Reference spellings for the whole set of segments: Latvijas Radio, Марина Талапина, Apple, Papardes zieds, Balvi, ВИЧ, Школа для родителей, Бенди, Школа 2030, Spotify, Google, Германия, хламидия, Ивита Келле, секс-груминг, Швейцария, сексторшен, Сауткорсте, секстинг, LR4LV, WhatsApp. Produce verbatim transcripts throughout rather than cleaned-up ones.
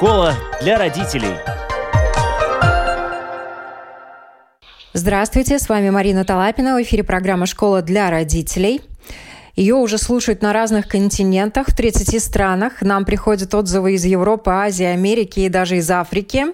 Школа для родителей. Здравствуйте, с вами Марина Талапина. В эфире программа «Школа для родителей». Ее уже слушают на разных континентах, в тридцати странах. Нам приходят отзывы из Европы, Азии, Америки и даже из Африки.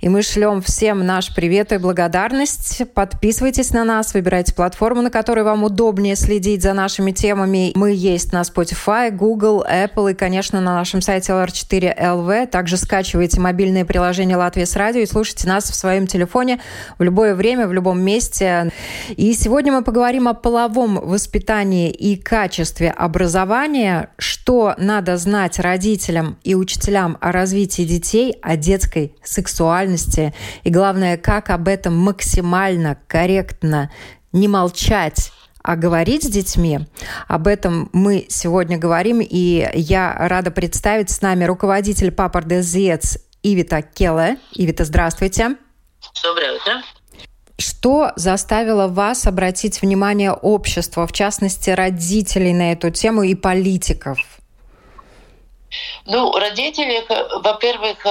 И мы шлем всем наш привет и благодарность. Подписывайтесь на нас, выбирайте платформу, на которой вам удобнее следить за нашими темами. Мы есть на Spotify, Google, Apple и, конечно, на нашем сайте эл эр четыре эл ви. Также скачивайте мобильное приложение Latvijas Radio и слушайте нас в своем телефоне в любое время, в любом месте. И сегодня мы поговорим о половом воспитании и качестве. качестве образования, что надо знать родителям и учителям о развитии детей, о детской сексуальности. И главное, как об этом максимально корректно не молчать, а говорить с детьми. Об этом мы сегодня говорим. И я рада представить с нами руководитель Papardes zieds Ивита Келле. Ивита, здравствуйте. Доброе утро. Что заставило вас обратить внимание общества, в частности, родителей на эту тему и политиков? Ну, родители, во-первых,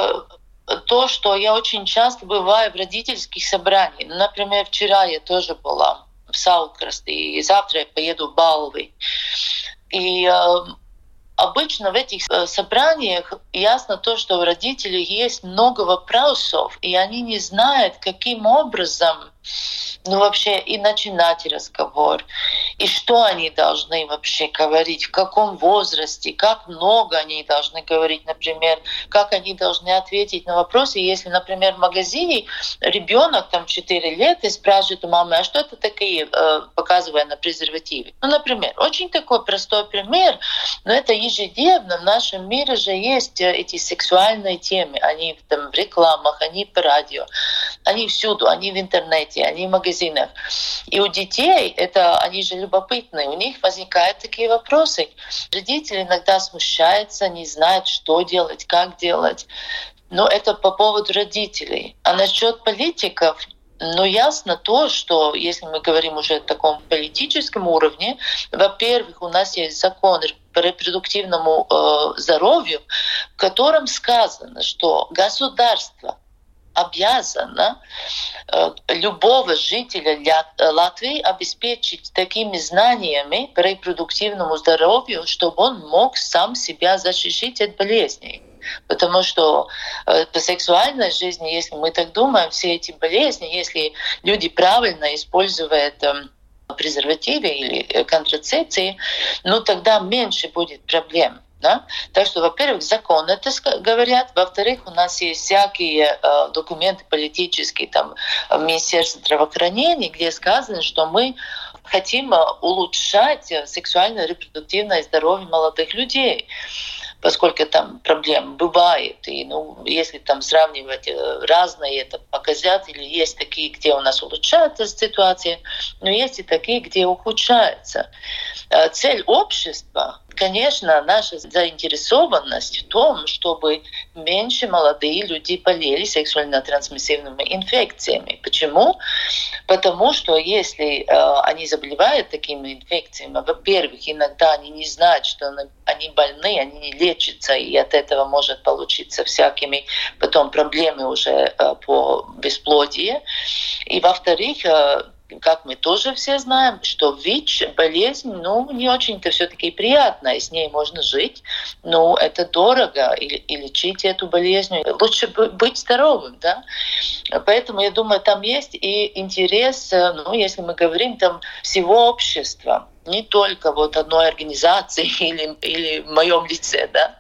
то, что я очень часто бываю в родительских собраниях. Например, вчера я тоже была в Сауткорсте, и завтра я поеду в Балви. И э, обычно в этих собраниях ясно то, что у родителей есть много вопросов, и они не знают, каким образом ну вообще и начинать разговор, и что они должны вообще говорить, в каком возрасте, как много они должны говорить, например, как они должны ответить на вопросы. Если, например, в магазине ребенок там четыре лет и спрашивает у мамы, а что это такие, показывая на презервативе. Ну, например, очень такой простой пример, но это ежедневно в нашем мире же есть эти сексуальные темы, они там в рекламах, они по радио, они всюду, они в интернете, они в магазинах. И у детей, это они же любопытные, у них возникают такие вопросы. Родители иногда смущаются, не знают, что делать, как делать. Но это по поводу родителей. А насчет политиков, ну ясно то, что если мы говорим уже о таком политическом уровне, во-первых, у нас есть закон по репродуктивному э, здоровью, в котором сказано, что государство обязана любого жителя Латвии обеспечить такими знаниями по репродуктивному здоровью, чтобы он мог сам себя защитить от болезней. Потому что по сексуальной жизни, если мы так думаем, все эти болезни, если люди правильно используют презервативы или контрацепции, ну тогда меньше будет проблем. Да? Так что, во-первых, законы это говорят, во-вторых, у нас есть всякие э, документы политические, там, в Министерстве здравоохранения, где сказано, что мы хотим улучшать сексуальное и репродуктивное здоровье молодых людей, поскольку там проблем бывает. И, ну, если там сравнивать разные это показатели, есть такие, где у нас улучшается ситуация, но есть и такие, где ухудшается. Цель общества, конечно, наша заинтересованность в том, чтобы меньше молодых людей болели сексуально-трансмиссивными инфекциями. Почему? Потому что если они заболевают такими инфекциями, во-первых, иногда они не знают, что они больны, они не лечатся, и от этого может получиться всякими потом проблемы уже по бесплодию. И во-вторых, как мы тоже все знаем, что ВИЧ болезнь, ну, не очень-то все-таки приятная, с ней можно жить, но это дорого, и, и лечить эту болезнь. Лучше быть здоровым, да? Поэтому, я думаю, там есть и интерес, ну, если мы говорим, там, всего общества, не только вот одной организации или, или в моем лице, да?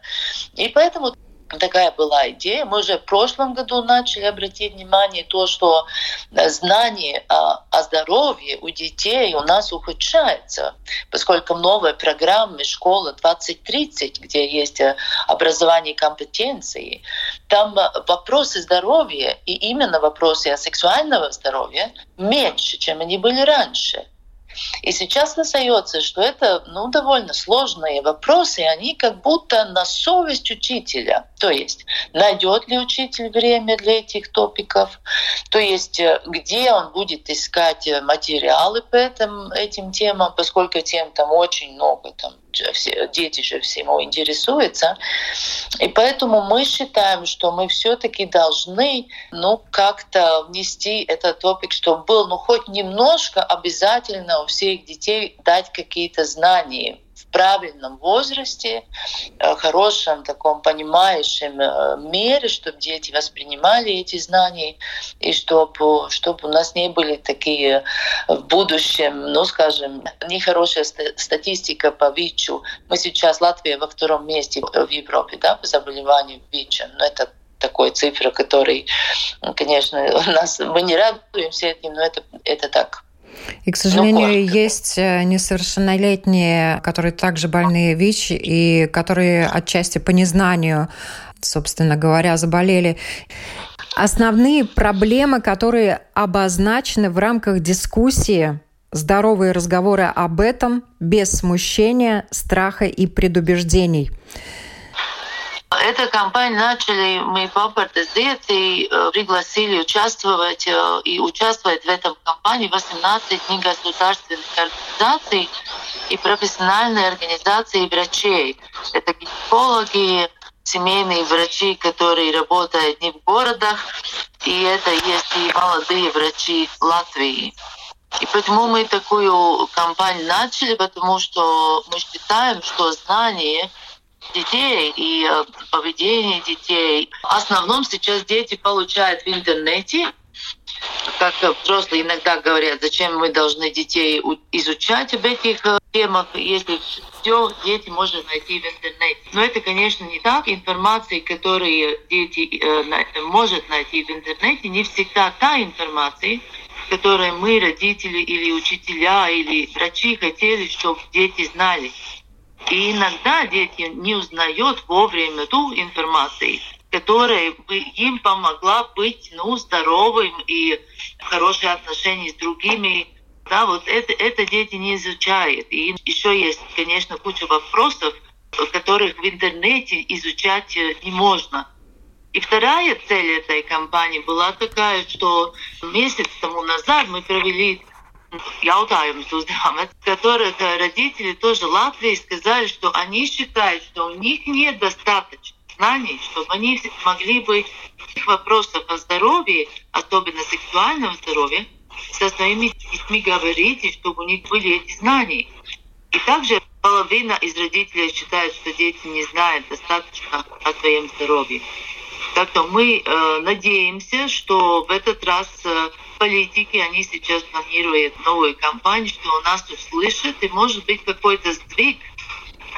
И поэтому такая была идея. Мы уже в прошлом году начали обратить внимание то, что знание о, о здоровье у детей у нас ухудшается, поскольку в новой программе «Школа двадцать тридцать», где есть образование и компетенции, там вопросы здоровья и именно вопросы о сексуальном здоровье меньше, чем они были раньше. И сейчас остается, что это ну, довольно сложные вопросы, и они как будто на совесть учителя. То есть, найдет ли учитель время для этих топиков, то есть, где он будет искать материалы по этим, этим темам, поскольку тем там очень много, там, все, дети же всему интересуются. И поэтому мы считаем, что мы все-таки должны ну, как-то внести этот топик, чтобы был ну, хоть немножко обязательно у всех детей дать какие-то знания в правильном возрасте, хорошем таком понимающем мере, чтобы дети воспринимали эти знания, и чтобы, чтобы у нас не были такие в будущем, ну, скажем, нехорошая статистика по ВИЧу. Мы сейчас, Латвия, во втором месте в Европе, да, по заболеванию ВИЧа, но это такой цифры, которой, конечно, у нас, мы не радуемся этим, но это, это так. И, к сожалению, ну, есть несовершеннолетние, которые также больны ВИЧ и которые отчасти по незнанию, собственно говоря, заболели. Основные проблемы, которые обозначены в рамках дискуссии «Здоровые разговоры об этом без смущения, страха и предубеждений». Эту кампанию начали мы Papardes zieds и пригласили участвовать и участвовать в этом кампании восемнадцать негосударственных организаций и профессиональные организации врачей. Это гинекологи, семейные врачи, которые работают не в городах, и это есть и молодые врачи Латвии. И почему мы такую кампанию начали? Потому что мы считаем, что знание детей и поведение детей. В основном сейчас дети получают в интернете, как взрослые иногда говорят, зачем мы должны детей изучать об этих темах, если все дети можно найти в интернете. Но это, конечно, не так. Информация, которую дети э, могут найти в интернете, не всегда та информация, которую мы, родители или учителя, или врачи хотели, чтобы дети знали. И иногда дети не узнают вовремя ту информацию, которая бы им помогла быть ну, здоровым и в хороших отношениях с другими. Да, вот это, это дети не изучают. И еще есть, конечно, куча вопросов, которых в интернете изучать не можно. И вторая цель этой кампании была такая, что месяц тому назад мы провели jautājumus uzdevām, которые родители тоже Латвии сказали, что они считают, что у них нет достаточно знаний, чтобы они могли бы вопросов о здоровье, особенно сексуального здоровья, со своими детьми говорить, и чтобы у них были эти знания. И также половина из родителей считает, что дети не знают достаточно о своем здоровье. Так что мы э, надеемся, что в этот раз э, политики, они сейчас планируют новую кампанию, что у нас услышат, и может быть какой-то сдвиг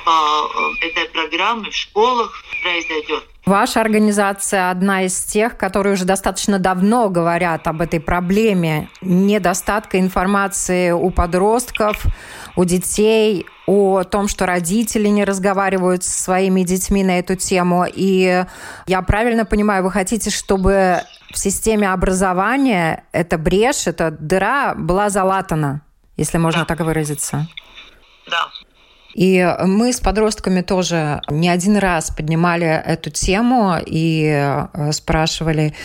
по э, этой программе в школах произойдет. Ваша организация одна из тех, которые уже достаточно давно говорят об этой проблеме недостатка информации у подростков, у детей, о том, что родители не разговаривают со своими детьми на эту тему. И я правильно понимаю, вы хотите, чтобы в системе образования эта брешь, эта дыра была залатана, если можно так выразиться? Да. И мы с подростками тоже не один раз поднимали эту тему и спрашивали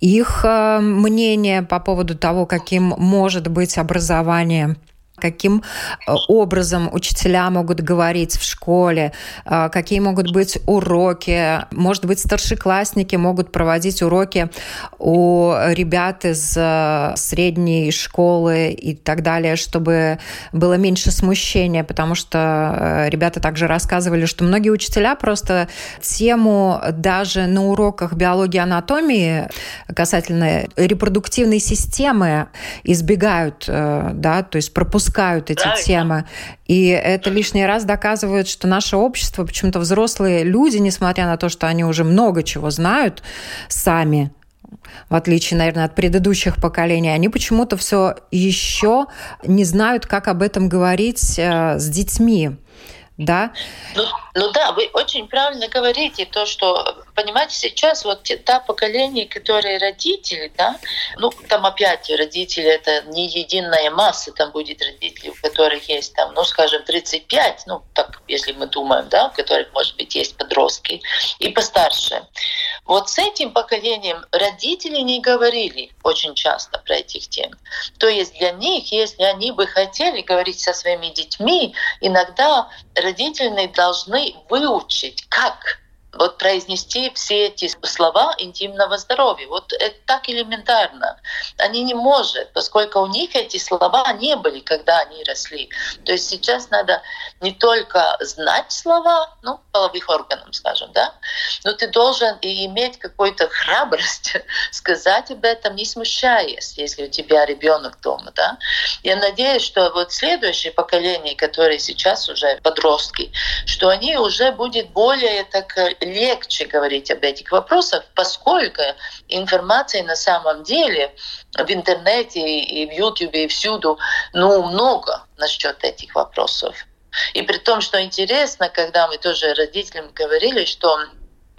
их мнение по поводу того, каким может быть образование, каким образом учителя могут говорить в школе, какие могут быть уроки. Может быть, старшеклассники могут проводить уроки у ребят из средней школы и так далее, чтобы было меньше смущения, потому что ребята также рассказывали, что многие учителя просто тему даже на уроках биологии и анатомии касательно репродуктивной системы избегают, да, то есть пропускают эти Правильно. темы. И это лишний раз доказывает, что наше общество, почему-то взрослые люди, несмотря на то, что они уже много чего знают сами, в отличие, наверное, от предыдущих поколений, они почему-то все еще не знают, как об этом говорить с детьми. Да? Ну да, вы очень правильно говорите то, что, понимаете, сейчас вот та поколение, которые родители, да, ну там опять родители, это не единая масса, там будет родители, у которых есть там, ну скажем, тридцать пять, ну так, если мы думаем, да, у которых, может быть, есть подростки и постарше. Вот с этим поколением родители не говорили очень часто про этих тем. То есть для них, если они бы хотели говорить со своими детьми, иногда родители должны выучить, как вот произнести все эти слова интимного здоровья. Вот это так элементарно. Они не могут, поскольку у них эти слова не были, когда они росли. То есть сейчас надо не только знать слова, ну, половых органов, скажем, да, но ты должен и иметь какую-то храбрость сказать об этом, не смущаясь, если у тебя ребенок дома, да. Я надеюсь, что вот следующее поколение, которые сейчас уже подростки, что они уже будет более так легче говорить об этих вопросах, поскольку информации на самом деле в интернете и в Ютубе и всюду, ну, много насчет этих вопросов. И при том, что интересно, когда мы тоже родителям говорили, что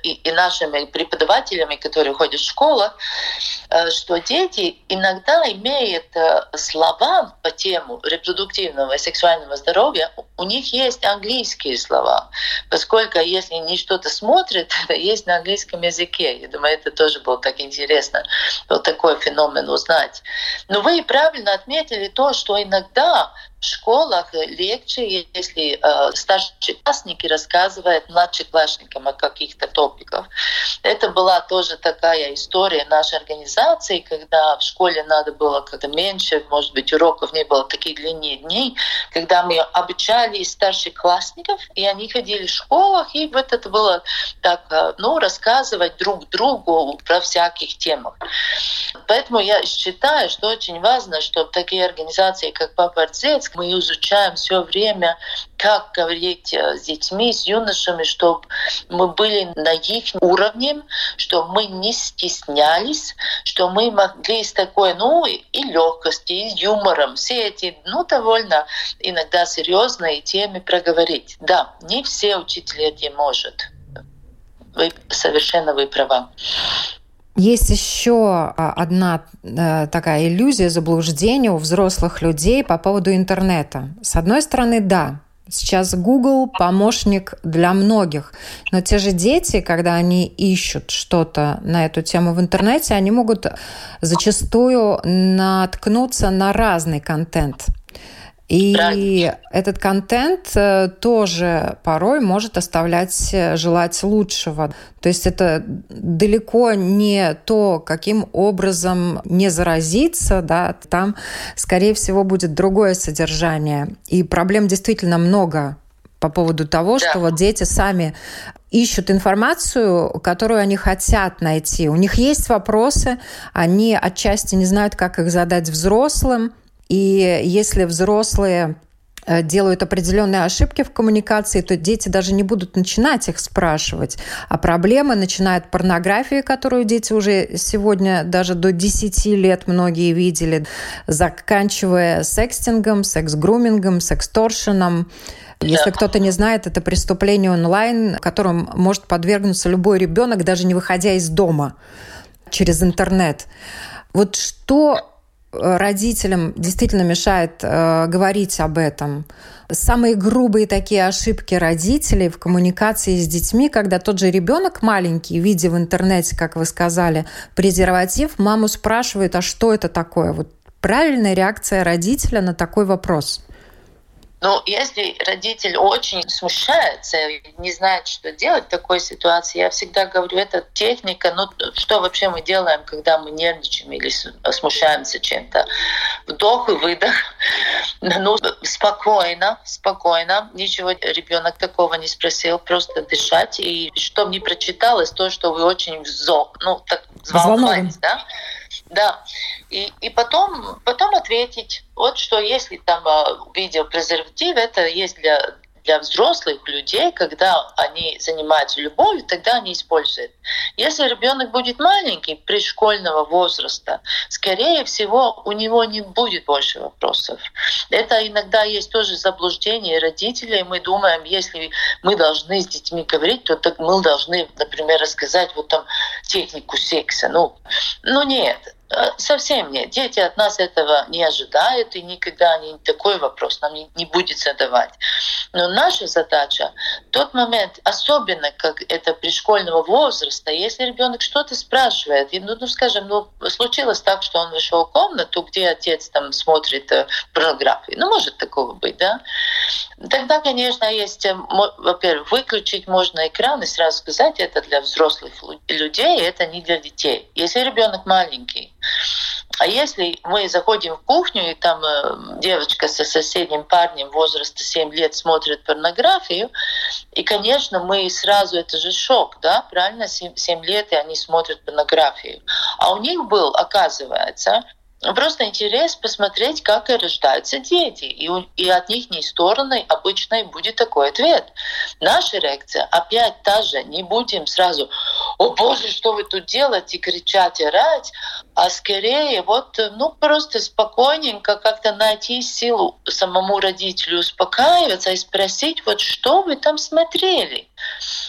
и, и нашими преподавателями, которые ходят в школах, что дети иногда имеют слова по тему репродуктивного и сексуального здоровья, у них есть английские слова, поскольку если они что-то смотрят, это есть на английском языке. Я думаю, это тоже было так интересно, вот такой феномен узнать. Но вы правильно отметили то, что иногда в школах легче, если э, старшеклассники рассказывают младшеклассникам о каких-то топиках. Это была тоже такая история нашей организации, когда в школе надо было как-то меньше, может быть, уроков не было таких длинных дней, когда мы обучали старшеклассников, и они ходили в школах, и вот это было так, ну, рассказывать друг другу про всяких темах. Поэтому я считаю, что очень важно, чтобы такие организации, как Papardes zieds, мы изучаем все время, как говорить с детьми, с юношами, чтобы мы были на их уровне, чтобы мы не стеснялись, что мы могли с такой, ну, и легкостью, и юмором все эти, ну, довольно иногда серьезные темы проговорить. Да, не все учителя это могут. Вы совершенно вы правы. Есть еще одна такая иллюзия, заблуждение у взрослых людей по поводу интернета. С одной стороны, да, сейчас Google – помощник для многих, но те же дети, когда они ищут что-то на эту тему в интернете, они могут зачастую наткнуться на разный контент. И Правильно. Этот контент тоже порой может оставлять желать лучшего. То есть это далеко не то, каким образом не заразиться, да, там, скорее всего, будет другое содержание. И проблем действительно много по поводу того, да. что вот дети сами ищут информацию, которую они хотят найти. У них есть вопросы, они отчасти не знают, как их задать взрослым. И если взрослые делают определенные ошибки в коммуникации, то дети даже не будут начинать их спрашивать. А проблемы начинают порнографию, которую дети уже сегодня даже до десяти лет многие видели, заканчивая секстингом, секс-грумингом, сексторшеном. Если кто-то не знает, это преступление онлайн, которым может подвергнуться любой ребенок, даже не выходя из дома, через интернет. Вот что... родителям действительно мешает э, говорить об этом. Самые грубые такие ошибки родителей в коммуникации с детьми, когда тот же ребенок маленький, видя в интернете, как вы сказали, презерватив, маму спрашивает, а что это такое? Вот правильная реакция родителя на такой вопрос? Ну, если родитель очень смущается, не знает, что делать в такой ситуации, я всегда говорю, это техника, ну, что вообще мы делаем, когда мы нервничаем или смущаемся чем-то. Вдох и выдох. Ну, спокойно, спокойно. Ничего ребенок такого не спросил, просто дышать. И чтобы не прочиталось то, что вы очень взо... ну, так взволновались, да? Да, и, и потом, потом ответить, вот что если там увидел презерватив, это есть для для взрослых людей, когда они занимаются любовью, тогда они используют. Если ребенок будет маленький, пришкольного возраста, скорее всего, у него не будет больше вопросов. Это иногда есть тоже заблуждение родителей. Мы думаем, если мы должны с детьми говорить, то так мы должны, например, рассказать вот там технику секса. Ну, ну нет. Совсем нет. Дети от нас этого не ожидают, и никогда они такой вопрос нам не будет задавать. Но наша задача в тот момент, особенно как это пришкольного возраста, если ребенок что-то спрашивает, и, ну, ну, скажем, ну, случилось так, что он вышел в комнату, где отец там смотрит порнографию. Ну, может такого быть, да? Тогда, конечно, есть, во-первых, выключить можно экран и сразу сказать, это для взрослых людей, это не для детей. Если ребенок маленький, а если мы заходим в кухню, и там э, девочка со соседним парнем возраста семь лет смотрит порнографию, и, конечно, мы сразу, это же шок, да, правильно, семь лет, и они смотрят порнографию. А у них был, оказывается, просто интерес посмотреть, как и рождаются дети, и, у, и от них не стороны обычно будет такой ответ. Наша реакция опять та же, не будем сразу «О боже, что вы тут делаете?» кричать, орать, а скорее вот, ну, просто спокойненько как-то найти силу самому родителю успокаиваться и спросить, вот что вы там смотрели?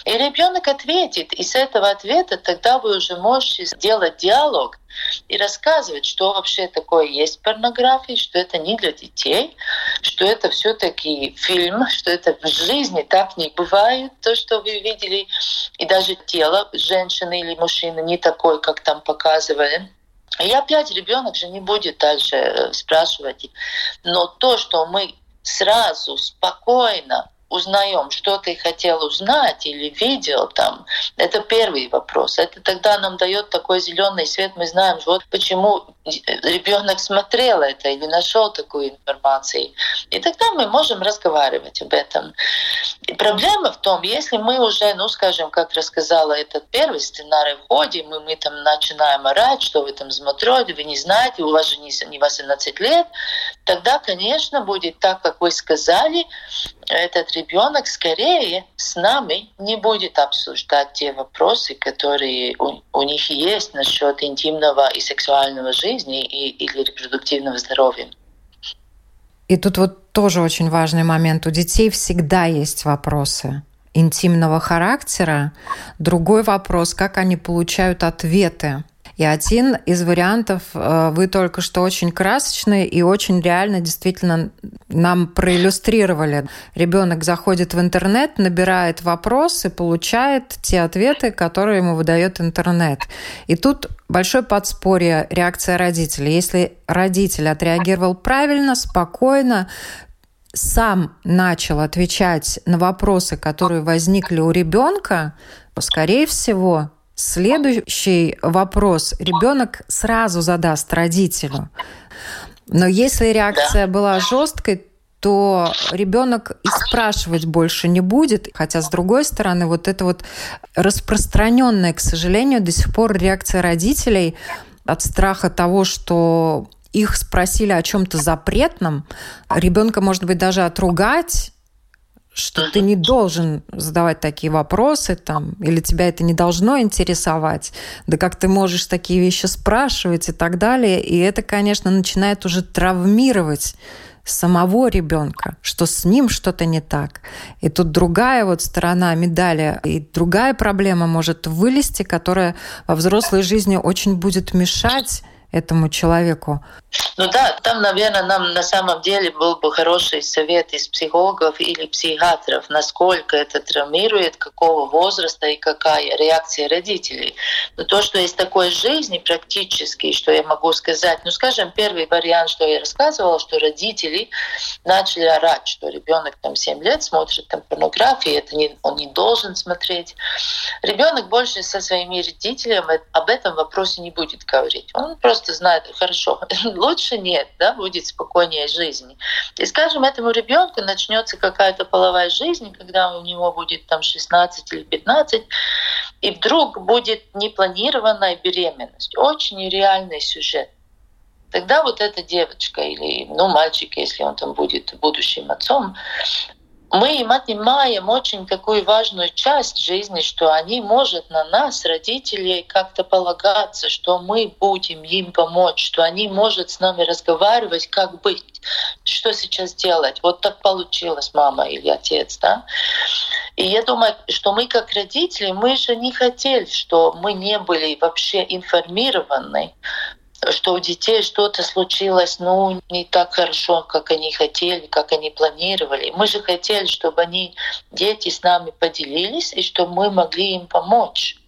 И ребенок ответит, и с этого ответа тогда вы уже можете сделать диалог и рассказывать, что вообще такое есть порнография, что это не для детей, что это все-таки фильм, что это в жизни так не бывает, то, что вы видели, и даже тело женщины или мужчины не такое, как там показывали. И опять ребенок же не будет дальше спрашивать. Но то, что мы сразу спокойно узнаем, что ты хотел узнать или видел там, это первый вопрос. Это тогда нам дает такой зеленый свет. Мы знаем, вот почему ребенок смотрел это или нашел такую информацию. И тогда мы можем разговаривать об этом. И проблема в том, если мы уже, ну, скажем, как рассказала этот первый сценарий в ходе, мы, мы там начинаем орать, что вы там смотрите, вы не знаете, у вас же не восемнадцать лет, тогда, конечно, будет так, как вы сказали, этот ребенок скорее с нами не будет обсуждать те вопросы, которые у, у них есть насчет интимного и сексуального жизни и, или репродуктивного здоровья. И тут вот тоже очень важный момент. У детей всегда есть вопросы интимного характера. Другой вопрос, как они получают ответы. И один из вариантов, вы только что очень красочный и очень реально действительно нам проиллюстрировали. Ребенок заходит в интернет, набирает вопрос и получает те ответы, которые ему выдает интернет. И тут большое подспорье, реакция родителей. Если родитель отреагировал правильно, спокойно, сам начал отвечать на вопросы, которые возникли у ребенка, то, скорее всего, следующий вопрос ребенок сразу задаст родителю. Но если реакция была жесткой, то ребенок и спрашивать больше не будет. Хотя, с другой стороны, вот это вот распространенная, к сожалению, до сих пор реакция родителей от страха того, что их спросили о чем-то запретном, ребенка, может быть, даже отругать, что ты не должен задавать такие вопросы, там, или тебя это не должно интересовать, да как ты можешь такие вещи спрашивать и так далее. И это, конечно, начинает уже травмировать самого ребенка, что с ним что-то не так. И тут другая вот сторона медали, и другая проблема может вылезти, которая во взрослой жизни очень будет мешать этому человеку. Ну да, там, наверное, нам на самом деле был бы хороший совет из психологов или психиатров, насколько это травмирует, какого возраста и какая реакция родителей. Но то, что есть такой жизни практически, что я могу сказать, ну, скажем, первый вариант, что я рассказывала, что родители начали орать, что ребенок там семь лет смотрит там порнографию, это не, он не должен смотреть. Ребенок больше со своими родителями об этом вопросе не будет говорить. Он просто знает, хорошо, лучше нет, да, будет спокойнее жизни. И, скажем, этому ребенку начнется какая-то половая жизнь, когда у него будет там шестнадцать или пятнадцать, и вдруг будет непланированная беременность. Очень нереальный сюжет. Тогда вот эта девочка или, ну, мальчик, если он там будет будущим отцом, мы им отнимаем очень такую важную часть жизни, что они могут на нас, родителей, как-то полагаться, что мы будем им помочь, что они могут с нами разговаривать, как быть, что сейчас делать. Вот так получилось, мама или отец, да? И я думаю, что мы как родители, мы же не хотели, что мы не были вообще информированы, что у детей что-то случилось, ну, не так хорошо, как они хотели, как они планировали. Мы же хотели, чтобы они, дети, с нами поделились, и чтобы мы могли им помочь.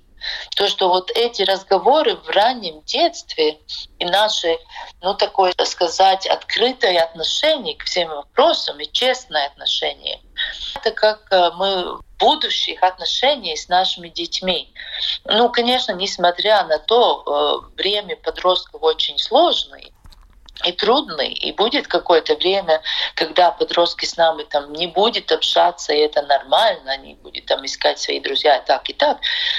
То, что вот эти разговоры в раннем детстве и наше, ну, такое, так сказать, открытое отношение к всем вопросам и честное отношение, это как мы в будущих отношениях с нашими детьми. Ну, конечно, несмотря на то, время подростков очень сложное и трудный, и будет какое-то время, когда подростки с нами там не будет общаться, и это нормально, они будут там искать свои друзья и так, и так.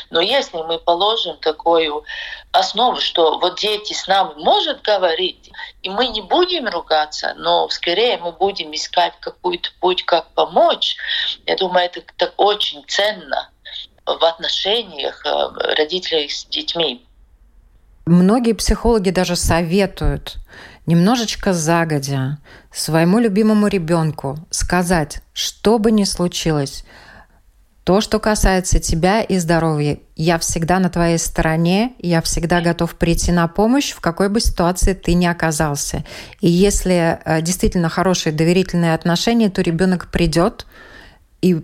Но если мы положим такую основу, что вот дети с нами могут говорить, и мы не будем ругаться, но скорее мы будем искать какой-то путь, как помочь, я думаю, это так очень ценно в отношениях родителей с детьми. Многие психологи даже советуют немножечко загодя своему любимому ребенку сказать, что бы ни случилось, то, что касается тебя и здоровья, я всегда на твоей стороне, я всегда готов прийти на помощь, в какой бы ситуации ты ни оказался. И если действительно хорошие доверительные отношения, то ребенок придет и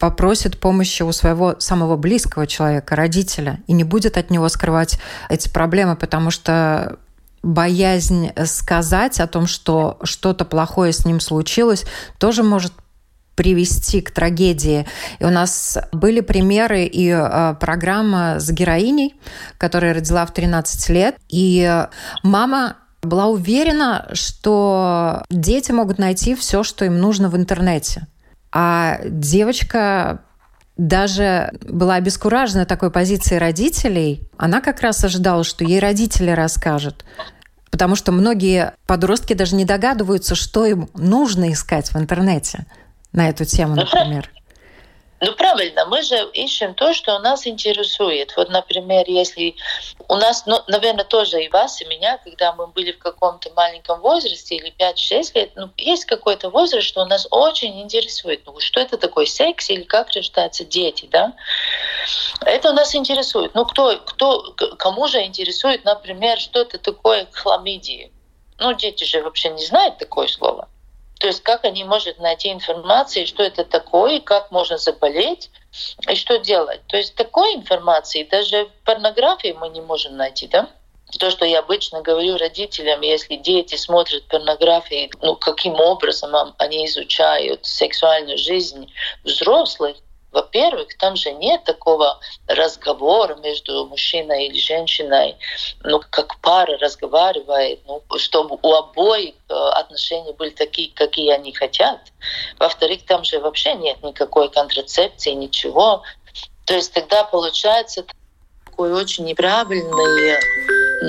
попросит помощи у своего самого близкого человека, родителя, и не будет от него скрывать эти проблемы, потому что боязнь сказать о том, что что-то плохое с ним случилось, тоже может привести к трагедии. И у нас были примеры и программа с героиней, которая родила в тринадцать лет, и мама была уверена, что дети могут найти все, что им нужно в интернете. А девочка даже была обескуражена такой позицией родителей. Она как раз ожидала, что ей родители расскажут. Потому что многие подростки даже не догадываются, что им нужно искать в интернете на эту тему, например. Ну, правильно, мы же ищем то, что нас интересует. Вот, например, если у нас, ну, наверное, тоже и вас, и меня, когда мы были в каком-то маленьком возрасте, или пять-шесть лет, ну, есть какой-то возраст, что нас очень интересует. Ну, что это такое секс или как рождаются дети, да? Это нас интересует. Ну, кто, кто, кому же интересует, например, что это такое хламидия? Ну, дети же вообще не знают такое слово. То есть как они могут найти информацию, что это такое, как можно заболеть и что делать. То есть такой информации даже в порнографии мы не можем найти, да? То, что я обычно говорю родителям, если дети смотрят порнографию, ну каким образом они изучают сексуальную жизнь взрослых, во-первых, там же нет такого разговора между мужчиной или женщиной, ну, как пара разговаривает, ну, чтобы у обоих отношения были такие, какие они хотят. Во-вторых, там же вообще нет никакой контрацепции, ничего. То есть тогда получается такой очень неправильный,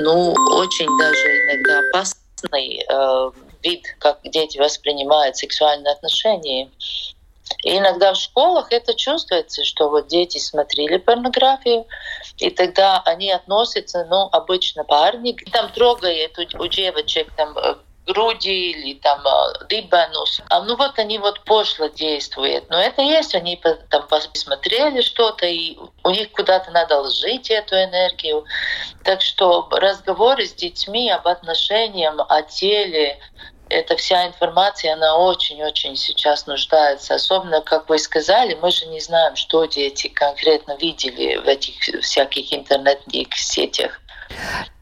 ну, очень даже иногда опасный э, вид, как дети воспринимают сексуальные отношения. И иногда в школах это чувствуется, что вот дети смотрели порнографию, и тогда они относятся, ну, обычно парни, там трогает у девочек там груди или там ребенус. А ну вот они вот пошло действуют. Но это есть, они там посмотрели что-то, и у них куда-то надо ложить эту энергию. Так что разговоры с детьми об отношениях, о теле, эта вся информация, она очень-очень сейчас нуждается. Особенно, как вы сказали, мы же не знаем, что дети конкретно видели в этих всяких интернетных сетях.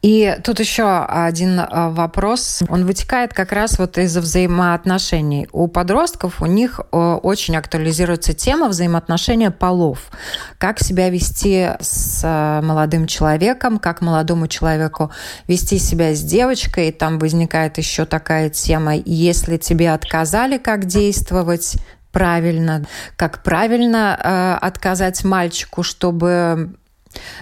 И тут еще один вопрос. Он вытекает как раз вот из взаимоотношений. У подростков, у них очень актуализируется тема взаимоотношения полов. Как себя вести с молодым человеком, как молодому человеку вести себя с девочкой. И там возникает еще такая тема. Если тебе отказали, как действовать правильно, как правильно отказать мальчику, чтобы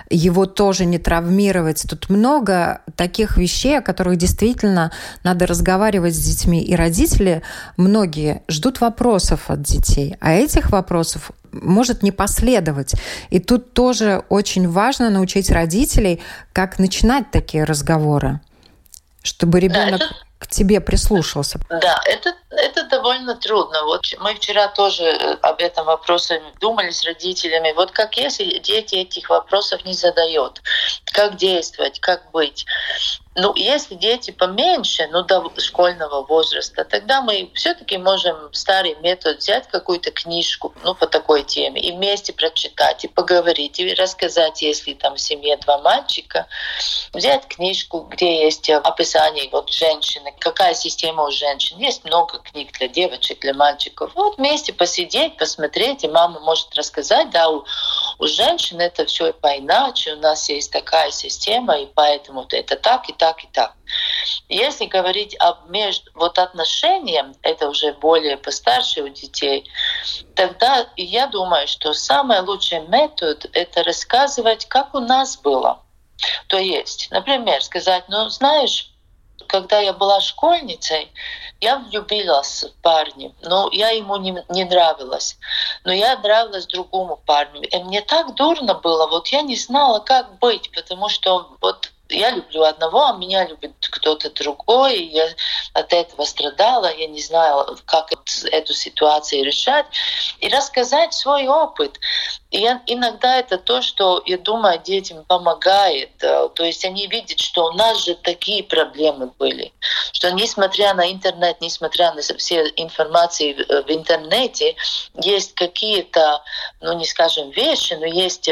его тоже не травмировать. Тут много таких вещей, о которых действительно надо разговаривать с детьми. И родители, многие, ждут вопросов от детей, а этих вопросов может не последовать. И тут тоже очень важно научить родителей, как начинать такие разговоры, чтобы ребенок... к тебе прислушался. Да, это, это довольно трудно. Вот мы вчера тоже об этом вопросе думали с родителями. Вот как если дети этих вопросов не задают? Как действовать? Как быть? Ну, если дети поменьше, ну, до школьного возраста, тогда мы все-таки можем старый метод взять какую-то книжку, ну, по такой теме, и вместе прочитать, и поговорить, и рассказать, если там в семье два мальчика, взять книжку, где есть описание вот женщины, какая система у женщин. Есть много книг для девочек, для мальчиков. Вот вместе посидеть, посмотреть, и мама может рассказать, да, у, у женщин это все поиначе, у нас есть такая система, и поэтому это так, и так, и так. Если говорить об между, вот отношениям, это уже более постарше у детей, тогда я думаю, что самый лучший метод — это рассказывать, как у нас было. То есть, например, сказать, ну, знаешь, когда я была школьницей, я влюбилась в парня, но я ему не, не нравилась. Но я нравилась другому парню. И мне так дурно было, вот я не знала, как быть, потому что вот я люблю одного, а меня любит кто-то другой, и я от этого страдала, я не знала, как эту ситуацию решать, и рассказать свой опыт. И иногда это то, что, я думаю, детям помогает. То есть они видят, что у нас же такие проблемы были, что несмотря на интернет, несмотря на все информации в интернете, есть какие-то, ну не скажем вещи, но есть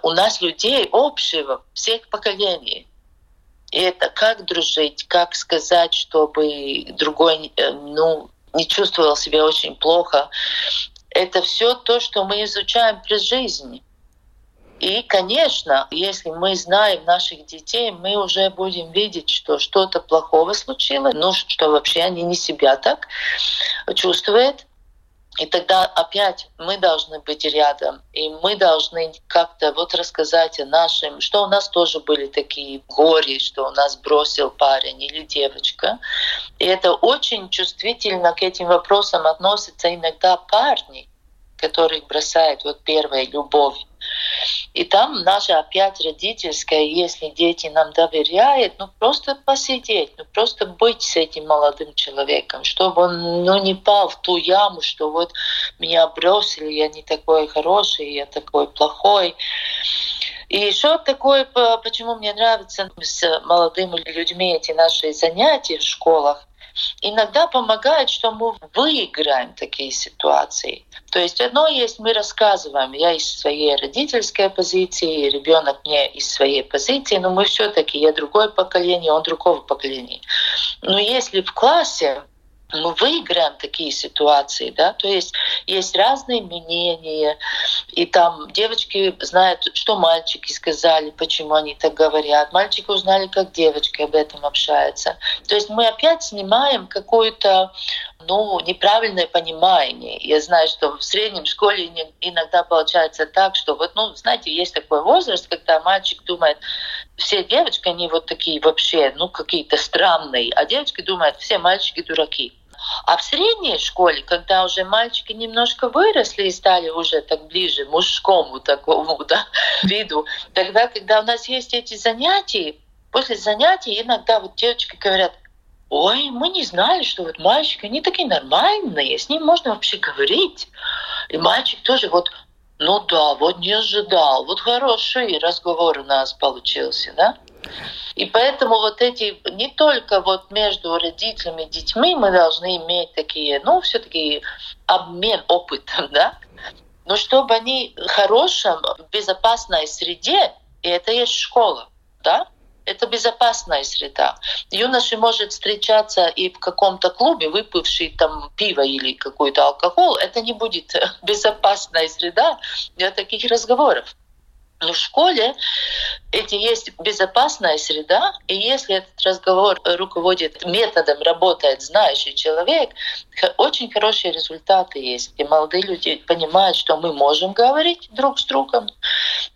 у нас людей общего, всех поколений. И это как дружить, как сказать, чтобы другой, ну, не чувствовал себя очень плохо. Это все то, что мы изучаем при жизни. И, конечно, если мы знаем наших детей, мы уже будем видеть, что что-то плохого случилось, ну, что вообще они не себя так чувствуют. И тогда опять мы должны быть рядом, и мы должны как-то вот рассказать о нашем, что у нас тоже были такие горе, что у нас бросил парень или девочка. И это очень чувствительно к этим вопросам относятся иногда парни, которые бросают вот первую любовь. И там наша опять родительская, если дети нам доверяют, ну просто посидеть, ну просто быть с этим молодым человеком, чтобы он, ну, не пал в ту яму, что вот меня бросили, я не такой хороший, я такой плохой. И еще такое, почему мне нравятся с молодыми людьми эти наши занятия в школах, иногда помогает, что мы выиграем такие ситуации. То есть одно есть, мы рассказываем, я из своей родительской позиции, ребенок мне из своей позиции, но мы все-таки, я другое поколение, он другого поколения. Но если в классе мы выиграем такие ситуации, да, то есть есть разные мнения, и там девочки знают, что мальчики сказали, почему они так говорят, мальчики узнали, как девочки об этом общаются. То есть мы опять снимаем какое-то, ну, неправильное понимание. Я знаю, что в среднем школе иногда получается так, что вот, ну, знаете, есть такой возраст, когда мальчик думает, все девочки, они вот такие вообще, ну, какие-то странные, а девочки думают, все мальчики дураки. А в средней школе, когда уже мальчики немножко выросли и стали уже так ближе мужскому такому, да, виду, тогда, когда у нас есть эти занятия, после занятий иногда вот девочки говорят, ой, мы не знали, что вот мальчики, они такие нормальные, с ним можно вообще говорить. И мальчик тоже вот, ну да, вот не ожидал, вот хороший разговор у нас получился, да? И поэтому вот эти, не только вот между родителями и детьми мы должны иметь такие, ну, все-таки обмен опытом, да? Но чтобы они в хорошем, безопасной среде, и это есть школа, да? Это безопасная среда. Юноши может встречаться и в каком-то клубе, выпивший там пиво или какой-то алкоголь. Это не будет безопасная среда для таких разговоров. Но в школе эти есть безопасная среда, и если этот разговор руководит методом, работает знающий человек, очень хорошие результаты есть. И молодые люди понимают, что мы можем говорить друг с другом.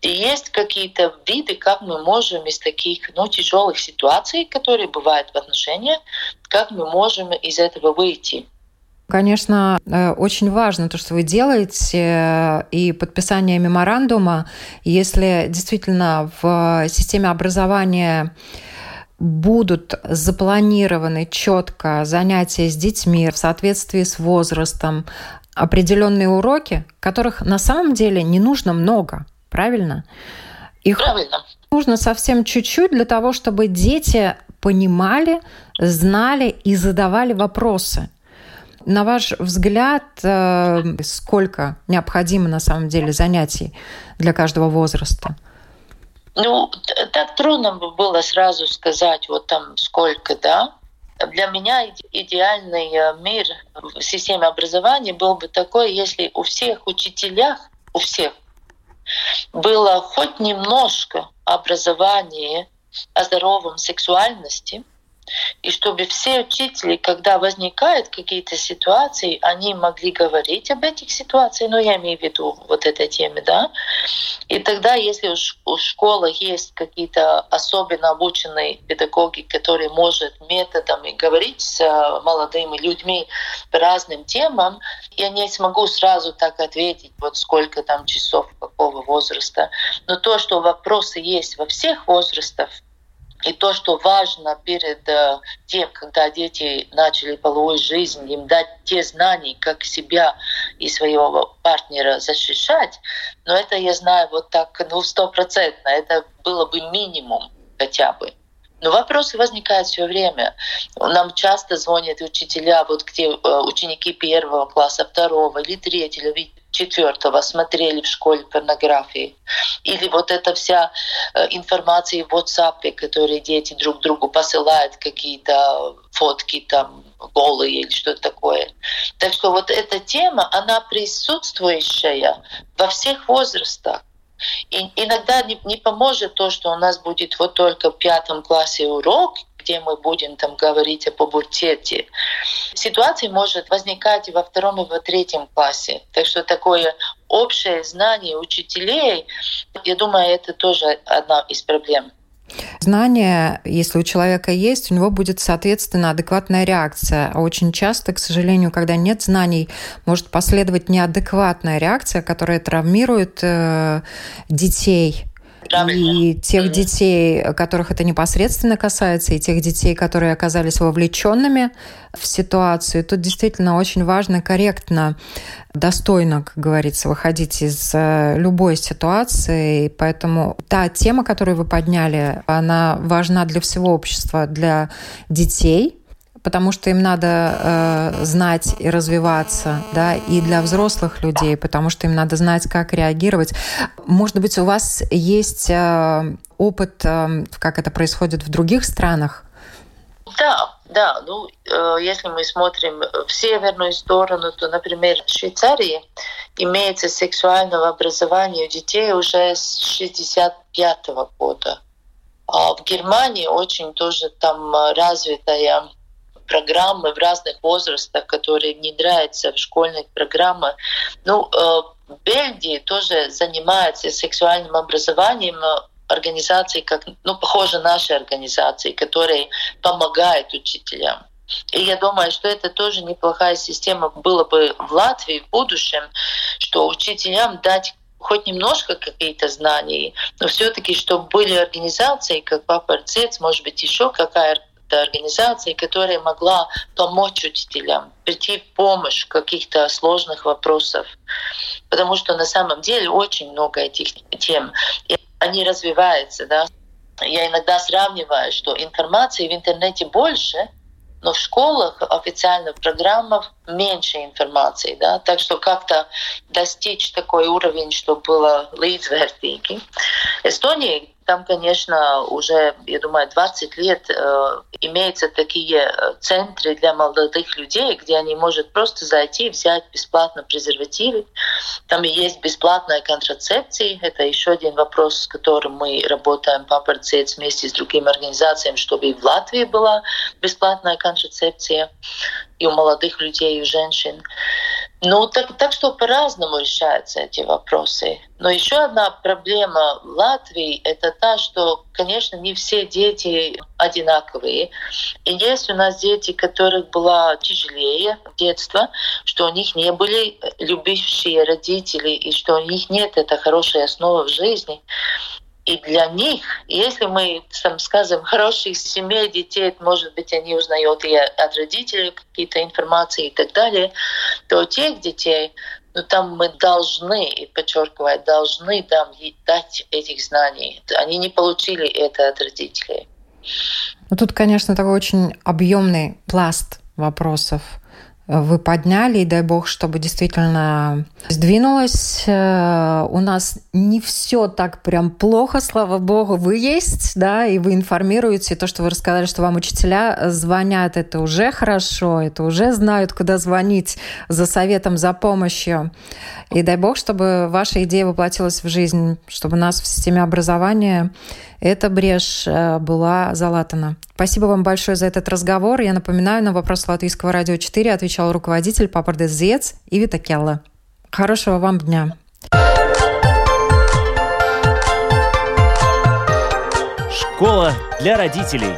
И есть какие-то виды, как мы можем из таких ну, тяжелых ситуаций, которые бывают в отношениях, как мы можем из этого выйти. Конечно, очень важно то, что вы делаете, и подписание меморандума. Если действительно в системе образования будут запланированы четко занятия с детьми в соответствии с возрастом, определенные уроки, которых на самом деле не нужно много, правильно? Их правильно. Нужно совсем чуть-чуть для того, чтобы дети понимали, знали и задавали вопросы. На ваш взгляд, сколько необходимо на самом деле занятий для каждого возраста? Ну, так трудно было сразу сказать, вот там сколько, да. Для меня идеальный мир в системе образования был бы такой, если у всех учителях, у всех было хоть немножко образования о здоровом сексуальности, и чтобы все учители, когда возникают какие-то ситуации, они могли говорить об этих ситуациях, ну, я имею в виду вот этой теме, да. И тогда, если у школы есть какие-то особенно обученные педагоги, которые могут методами говорить с молодыми людьми по разным темам, я не смогу сразу так ответить, вот сколько там часов, какого возраста. Но то, что вопросы есть во всех возрастах, и то, что важно перед тем, когда дети начали половую жизнь, им дать те знания, как себя и своего партнера защищать, но это я знаю вот так, ну, стопроцентно, это было бы минимум хотя бы. Но вопросы возникают все время. Нам часто звонят учителя, вот где ученики первого класса, второго или третьего, или четвертого смотрели в школе порнографии. Или вот эта вся информация в WhatsApp, которые дети друг другу посылают, какие-то фотки там голые или что-то такое. Так что вот эта тема, она присутствующая во всех возрастах. И иногда не, не поможет то, что у нас будет вот только в пятом классе урок, где мы будем там говорить о пубертете. Ситуация может возникать и во втором, и во третьем классе. Так что такое общее знание учителей, я думаю, это тоже одна из проблем. Знание, если у человека есть, у него будет, соответственно, адекватная реакция. А очень часто, к сожалению, когда нет знаний, может последовать неадекватная реакция, которая травмирует э, детей. И тех детей, которых это непосредственно касается, и тех детей, которые оказались вовлеченными в ситуацию. Тут действительно очень важно корректно, достойно, как говорится, выходить из любой ситуации. И поэтому та тема, которую вы подняли, она важна для всего общества, для детей, потому что им надо э, знать и развиваться, да, и для взрослых людей, потому что им надо знать, как реагировать. Может быть, у вас есть э, опыт, э, как это происходит в других странах? Да, да. Ну, э, если мы смотрим в северную сторону, то, например, в Швейцарии имеется сексуальное образование у детей уже с шестьдесят пятого года. А в Германии очень тоже там развитая программы в разных возрастах, которые внедряются в школьные программы. Ну, Бенди тоже занимается сексуальным образованием организации, как, ну, похоже, нашей организации, которые помогают учителям. И я думаю, что это тоже неплохая система была бы в Латвии в будущем, что учителям дать хоть немножко какие-то знания, но все-таки, чтобы были организации, как Papardes zieds, может быть, еще какая-то организации, которая могла помочь учителям, прийти в помощь в каких-то сложных вопросах. Потому что на самом деле очень много этих тем. И они развиваются. Да? Я иногда сравниваю, что информации в интернете больше, но в школах, официальных программах меньше информации. Да? Так что как-то достичь такой уровень, чтобы было līdzvērtīgi. Эстония там, конечно, уже, я думаю, двадцать лет э, имеются такие центры для молодых людей, где они могут просто зайти и взять бесплатно презервативы. Там и есть бесплатная контрацепция. Это еще один вопрос, с которым мы работаем, Papardes zieds, вместе с другими организациями, чтобы и в Латвии была бесплатная контрацепция и у молодых людей, и у женщин. Ну, так, так что по-разному решаются эти вопросы. Но еще одна проблема в Латвии — это та, что, конечно, не все дети одинаковые. И есть у нас дети, которых было тяжелее детство, что у них не были любящие родители, и что у них нет этой хорошей основы в жизни. И для них, если мы там скажем, хороших семей, детей, может быть, они узнают и от родителей какие-то информации и так далее, то тех детей, ну там мы должны, и подчеркиваю, должны там дать этих знаний. Они не получили это от родителей. Ну тут, конечно, такой очень объемный пласт вопросов вы подняли, и дай бог, чтобы действительно сдвинулось. У нас не все так прям плохо, слава богу, вы есть, да, и вы информируете. То, что вы рассказали, что вам учителя звонят, это уже хорошо, это уже знают, куда звонить за советом, за помощью. И дай бог, чтобы ваша идея воплотилась в жизнь, чтобы у нас в системе образования эта брешь была залатана. Спасибо вам большое за этот разговор. Я напоминаю, на вопрос Латвийского радио четыре отвечал руководитель Papardes zieds Ивита Келле. Хорошего вам дня. Школа для родителей.